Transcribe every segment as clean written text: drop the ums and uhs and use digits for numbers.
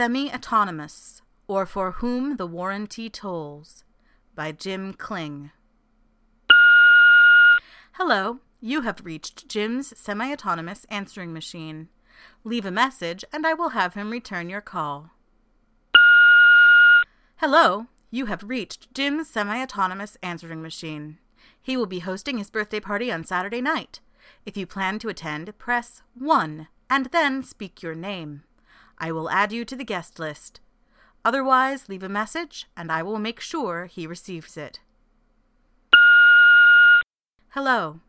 Semi Autonomous, or For Whom the Warranty Tolls, by Jim Kling. Hello, you have reached Jim's Semi Autonomous answering machine. Leave a message and I will have him return your call. Hello, you have reached Jim's Semi Autonomous answering machine. He will be hosting his birthday party on Saturday night. If you plan to attend, press 1 and then speak your name. I will add you to the guest list. Otherwise, leave a message, and I will make sure he receives it. Hello.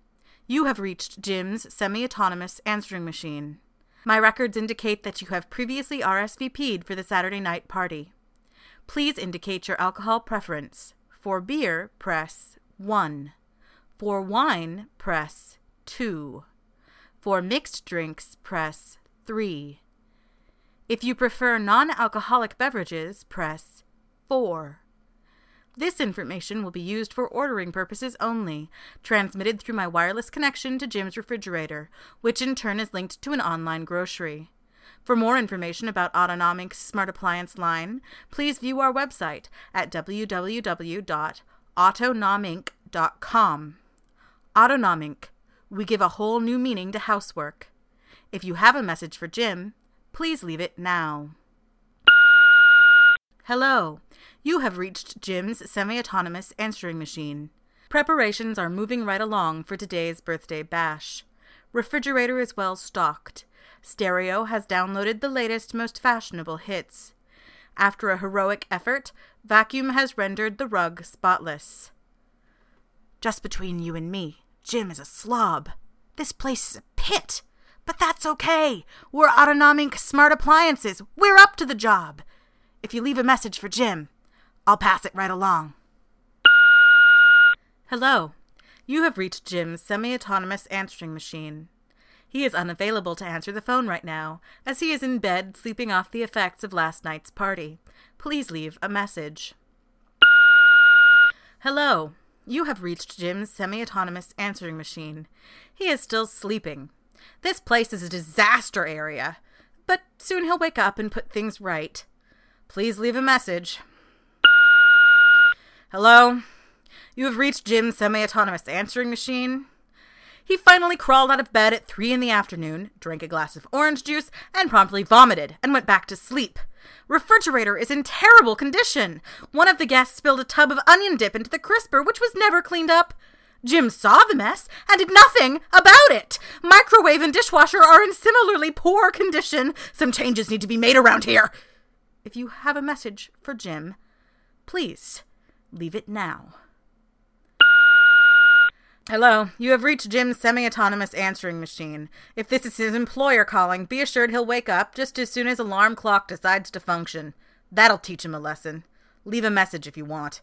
You have reached Jim's Semi-Autonomous answering machine. My records indicate that you have previously RSVP'd for the Saturday night party. Please indicate your alcohol preference. For beer, press 1. For wine, press 2. For mixed drinks, press 3. If you prefer non-alcoholic beverages, press 4. This information will be used for ordering purposes only, transmitted through my wireless connection to Jim's refrigerator, which in turn is linked to an online grocery. For more information about Autonomic's smart appliance line, please view our website at www.autonominc.com. Autonom Inc. We give a whole new meaning to housework. If you have a message for Jim, please leave it now. Hello. You have reached Jim's Semi-Autonomous answering machine. Preparations are moving right along for today's birthday bash. Refrigerator is well stocked. Stereo has downloaded the latest, most fashionable hits. After a heroic effort, vacuum has rendered the rug spotless. Just between you and me, Jim is a slob. This place is a pit. But that's okay. We're Autonomic Smart Appliances. We're up to the job. If you leave a message for Jim, I'll pass it right along. Hello. You have reached Jim's Semi-Autonomous answering machine. He is unavailable to answer the phone right now, as he is in bed sleeping off the effects of last night's party. Please leave a message. Hello. You have reached Jim's Semi-Autonomous answering machine. He is still sleeping. This place is a disaster area, but soon he'll wake up and put things right. Please leave a message. Hello? You have reached Jim's Semi-Autonomous answering machine. He finally crawled out of bed at 3 PM, drank a glass of orange juice, and promptly vomited and went back to sleep. Refrigerator is in terrible condition. One of the guests spilled a tub of onion dip into the crisper, which was never cleaned up. Jim saw the mess and did nothing about it. Microwave and dishwasher are in similarly poor condition. Some changes need to be made around here. If you have a message for Jim, please leave it now. Hello, you have reached Jim's Semi-Autonomous answering machine. If this is his employer calling, be assured he'll wake up just as soon as alarm clock decides to function. That'll teach him a lesson. Leave a message if you want.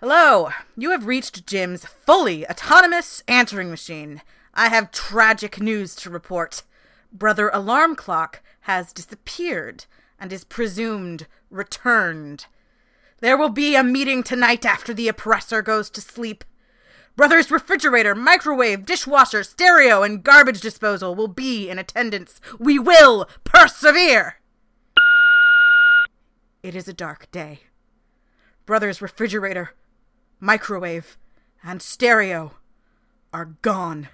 Hello, you have reached Jim's fully autonomous answering machine. I have tragic news to report. Brother Alarm Clock has disappeared and is presumed returned. There will be a meeting tonight after the oppressor goes to sleep. Brother's refrigerator, microwave, dishwasher, stereo, and garbage disposal will be in attendance. We will persevere. It is a dark day. Brother's refrigerator, microwave, and stereo are gone.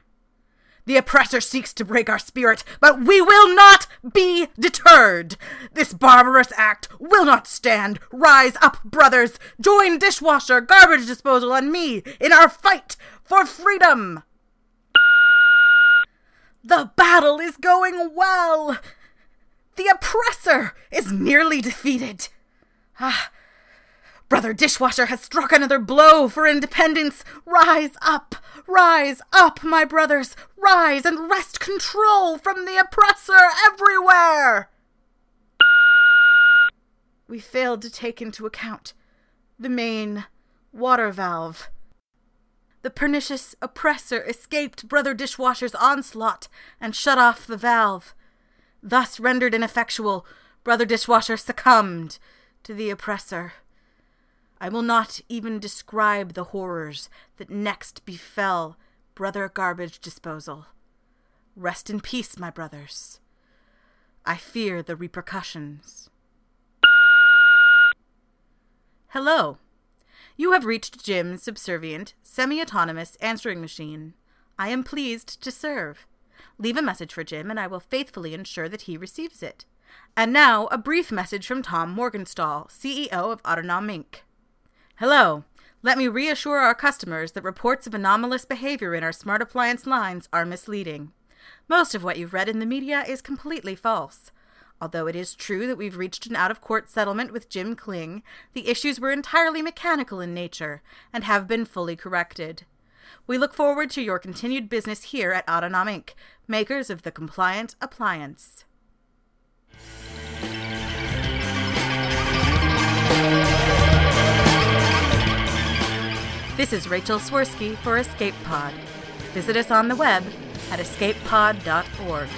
The oppressor seeks to break our spirit, but we will not be deterred. This barbarous act will not stand. Rise up, brothers. Join dishwasher, garbage disposal, and me in our fight for freedom. The battle is going well. The oppressor is nearly defeated. Brother Dishwasher has struck another blow for independence. Rise up, my brothers. Rise and wrest control from the oppressor everywhere. We failed to take into account the main water valve. The pernicious oppressor escaped Brother Dishwasher's onslaught and shut off the valve. Thus rendered ineffectual, Brother Dishwasher succumbed to the oppressor. I will not even describe the horrors that next befell Brother Garbage Disposal. Rest in peace, my brothers. I fear the repercussions. Hello. You have reached Jim's subservient, semi-autonomous answering machine. I am pleased to serve. Leave a message for Jim, and I will faithfully ensure that he receives it. And now, a brief message from Tom Morgenstahl, CEO of Autonom Inc. Hello. Let me reassure our customers that reports of anomalous behavior in our smart appliance lines are misleading. Most of what you've read in the media is completely false. Although it is true that we've reached an out-of-court settlement with Jim Kling, the issues were entirely mechanical in nature and have been fully corrected. We look forward to your continued business here at Autonom Inc., makers of the compliant appliance. This is Rachel Swirsky for Escape Pod. Visit us on the web at escapepod.org.